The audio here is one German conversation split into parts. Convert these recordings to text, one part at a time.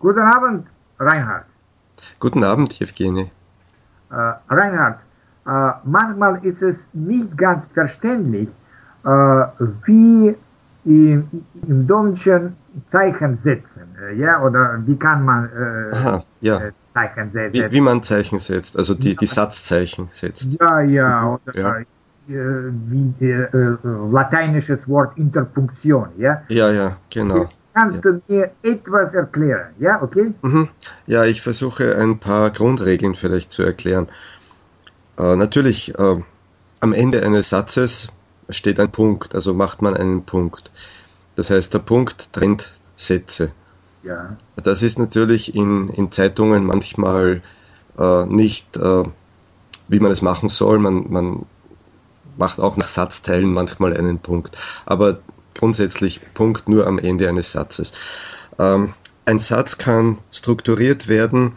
Guten Abend, Reinhard. Guten Abend, Evgeny. Reinhard, manchmal ist es nicht ganz verständlich, wie im Deutschen Zeichen setzen, ja, oder wie kann man Zeichen setzen? Wie man Zeichen setzt, also die Satzzeichen setzt. Ja, ja, oder wie lateinisches Wort Interpunktion, ja? Ja, ja, genau. Kannst du mir etwas erklären, ja, okay? Mhm. Ja, ich versuche ein paar Grundregeln vielleicht zu erklären. Natürlich, am Ende eines Satzes steht ein Punkt, also macht man einen Punkt. Das heißt, der Punkt trennt Sätze. Ja. Das ist natürlich in Zeitungen manchmal nicht, wie man es machen soll. Man macht auch nach Satzteilen manchmal einen Punkt. Aber grundsätzlich Punkt nur am Ende eines Satzes. Ein Satz kann strukturiert werden,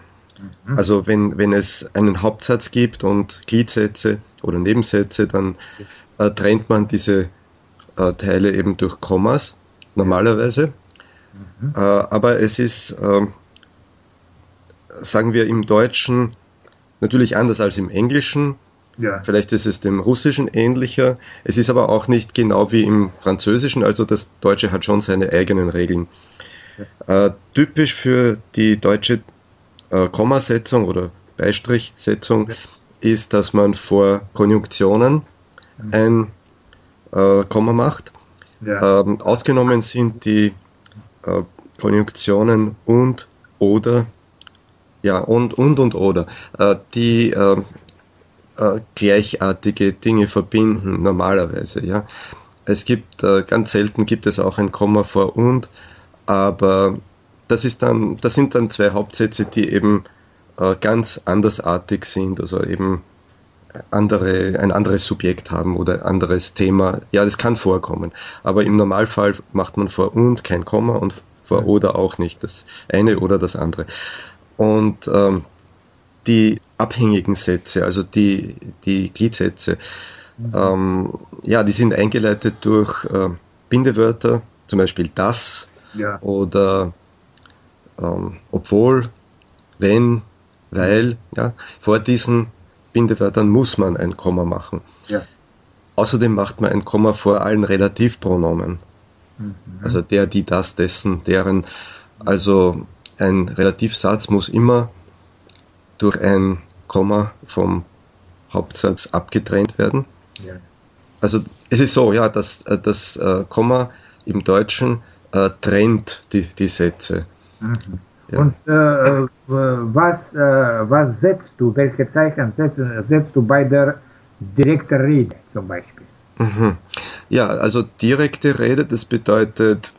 also wenn es einen Hauptsatz gibt und Gliedsätze oder Nebensätze, dann trennt man diese Teile eben durch Kommas, normalerweise. Aber es ist, sagen wir, im Deutschen natürlich anders als im Englischen. Ja. Vielleicht ist es dem Russischen ähnlicher. Es ist aber auch nicht genau wie im Französischen. Also das Deutsche hat schon seine eigenen Regeln. Ja. Typisch für die deutsche Kommasetzung oder Beistrichsetzung ist, dass man vor Konjunktionen ein Komma macht. Ja. Ausgenommen sind die Konjunktionen und oder. Ja, und oder. Die gleichartige Dinge verbinden normalerweise, ja. Es gibt, ganz selten gibt es auch ein Komma vor und, aber das sind dann zwei Hauptsätze, die eben ganz andersartig sind, also eben ein anderes Subjekt haben oder ein anderes Thema. Ja, das kann vorkommen, aber im Normalfall macht man vor und kein Komma und vor oder auch nicht, das eine oder das andere. Und die abhängigen Sätze, also die Gliedsätze, die sind eingeleitet durch Bindewörter, zum Beispiel das oder obwohl, wenn, weil. Ja, vor diesen Bindewörtern muss man ein Komma machen. Ja. Außerdem macht man ein Komma vor allen Relativpronomen. Also der, die, das, dessen, deren. Also ein Relativsatz muss immer durch ein Komma vom Hauptsatz abgetrennt werden. Ja. Also es ist so, ja, dass das Komma im Deutschen trennt die Sätze. Mhm. Ja. Und was setzt du, welche Zeichen setzt du bei der direkten Rede zum Beispiel? Mhm. Ja, also direkte Rede, das bedeutet,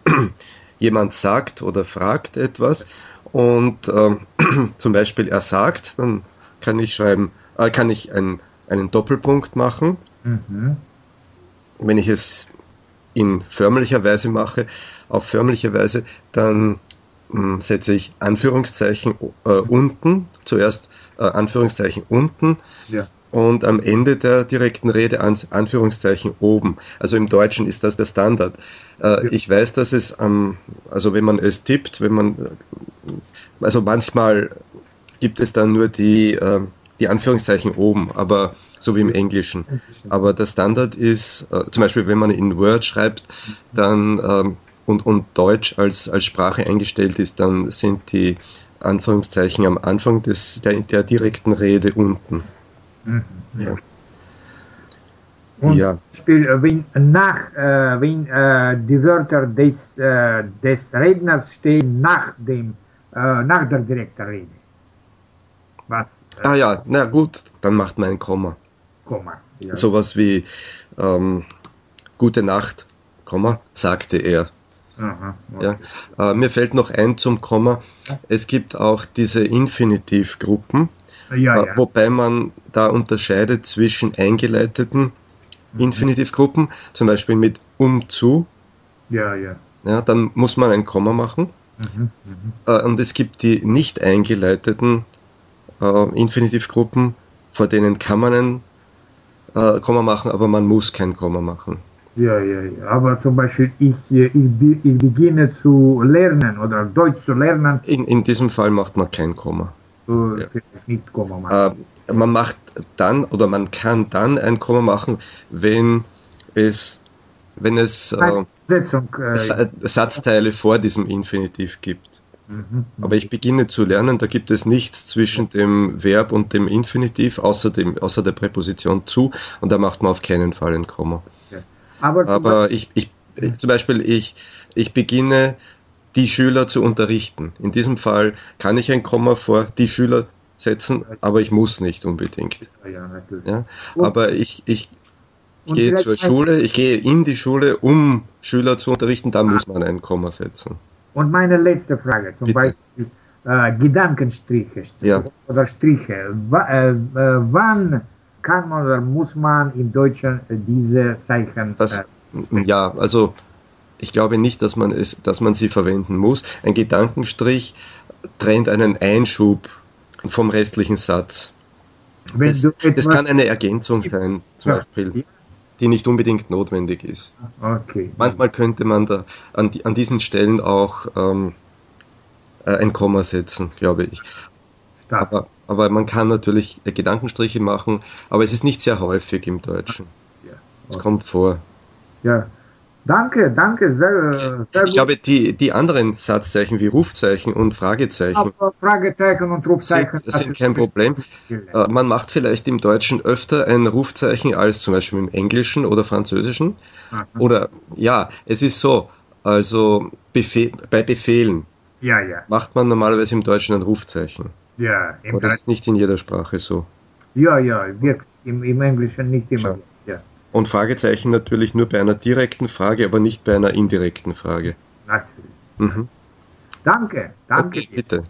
jemand sagt oder fragt etwas. Und zum Beispiel er sagt, dann kann ich schreiben, kann ich einen Doppelpunkt machen. Mhm. Wenn ich es in förmlicher Weise mache, auf förmliche Weise, dann setze ich Anführungszeichen unten, zuerst Anführungszeichen unten und am Ende der direkten Rede Anführungszeichen oben. Also im Deutschen ist das der Standard. Ich weiß, dass es, also wenn man es tippt, also manchmal gibt es dann nur die Anführungszeichen oben, aber so wie im Englischen. Aber der Standard ist, zum Beispiel wenn man in Word schreibt, dann und Deutsch als Sprache eingestellt ist, dann sind die Anführungszeichen am Anfang der direkten Rede unten. Mhm. Ja. Und zum Beispiel, wenn die Wörter des Redners stehen nach der direkten Rede. Was? Na gut, dann macht man ein Komma. Komma. Ja. Sowas wie Gute Nacht, Komma, sagte er. Aha, okay. Ja. Mir fällt noch ein zum Komma. Es gibt auch diese Infinitivgruppen, wobei man da unterscheidet zwischen eingeleiteten Infinitivgruppen, zum Beispiel mit zu. Ja, dann muss man ein Komma machen. Und es gibt die nicht eingeleiteten Infinitivgruppen, vor denen kann man ein Komma machen, aber man muss kein Komma machen. Ja, ja, ja. Aber zum Beispiel, ich beginne zu lernen oder Deutsch zu lernen. In diesem Fall macht man kein Komma. So, ja. Nicht Komma machen. Man macht dann oder man kann dann ein Komma machen, wenn es Satzteile vor diesem Infinitiv gibt. Mhm. Aber ich beginne zu lernen, da gibt es nichts zwischen dem Verb und dem Infinitiv, außer der Präposition zu, und da macht man auf keinen Fall ein Komma. Okay. Aber ich beginne, die Schüler zu unterrichten. In diesem Fall kann ich ein Komma vor die Schüler setzen, aber ich muss nicht unbedingt. Ja, natürlich. Ja? Aber ich gehe zur Schule, ich gehe in die Schule, um Schüler zu unterrichten, da muss man ein Komma setzen. Und meine letzte Frage, zum Beispiel Gedankenstriche oder Striche. Wann kann man oder muss man in Deutschland diese Zeichen? Also ich glaube nicht, dass man sie verwenden muss. Ein Gedankenstrich trennt einen Einschub vom restlichen Satz. Das kann eine Ergänzung sein, zum Beispiel. Ja. Die nicht unbedingt notwendig ist. Okay. Manchmal könnte man da an diesen Stellen auch ein Komma setzen, glaube ich. Aber man kann natürlich Gedankenstriche machen, aber es ist nicht sehr häufig im Deutschen. Ja. Okay. Es kommt vor. Ja, danke. Sehr ich glaube, die anderen Satzzeichen wie Rufzeichen und Fragezeichen, sind kein Problem. Man macht vielleicht im Deutschen öfter ein Rufzeichen als zum Beispiel im Englischen oder Französischen. Aha. Oder ja, es ist so, also bei Befehlen macht man normalerweise im Deutschen ein Rufzeichen. Ja, aber das ist nicht in jeder Sprache so. Ja, wirklich, im Englischen nicht immer. Ja. Und Fragezeichen natürlich nur bei einer direkten Frage, aber nicht bei einer indirekten Frage. Natürlich. Mhm. Danke. Okay, bitte.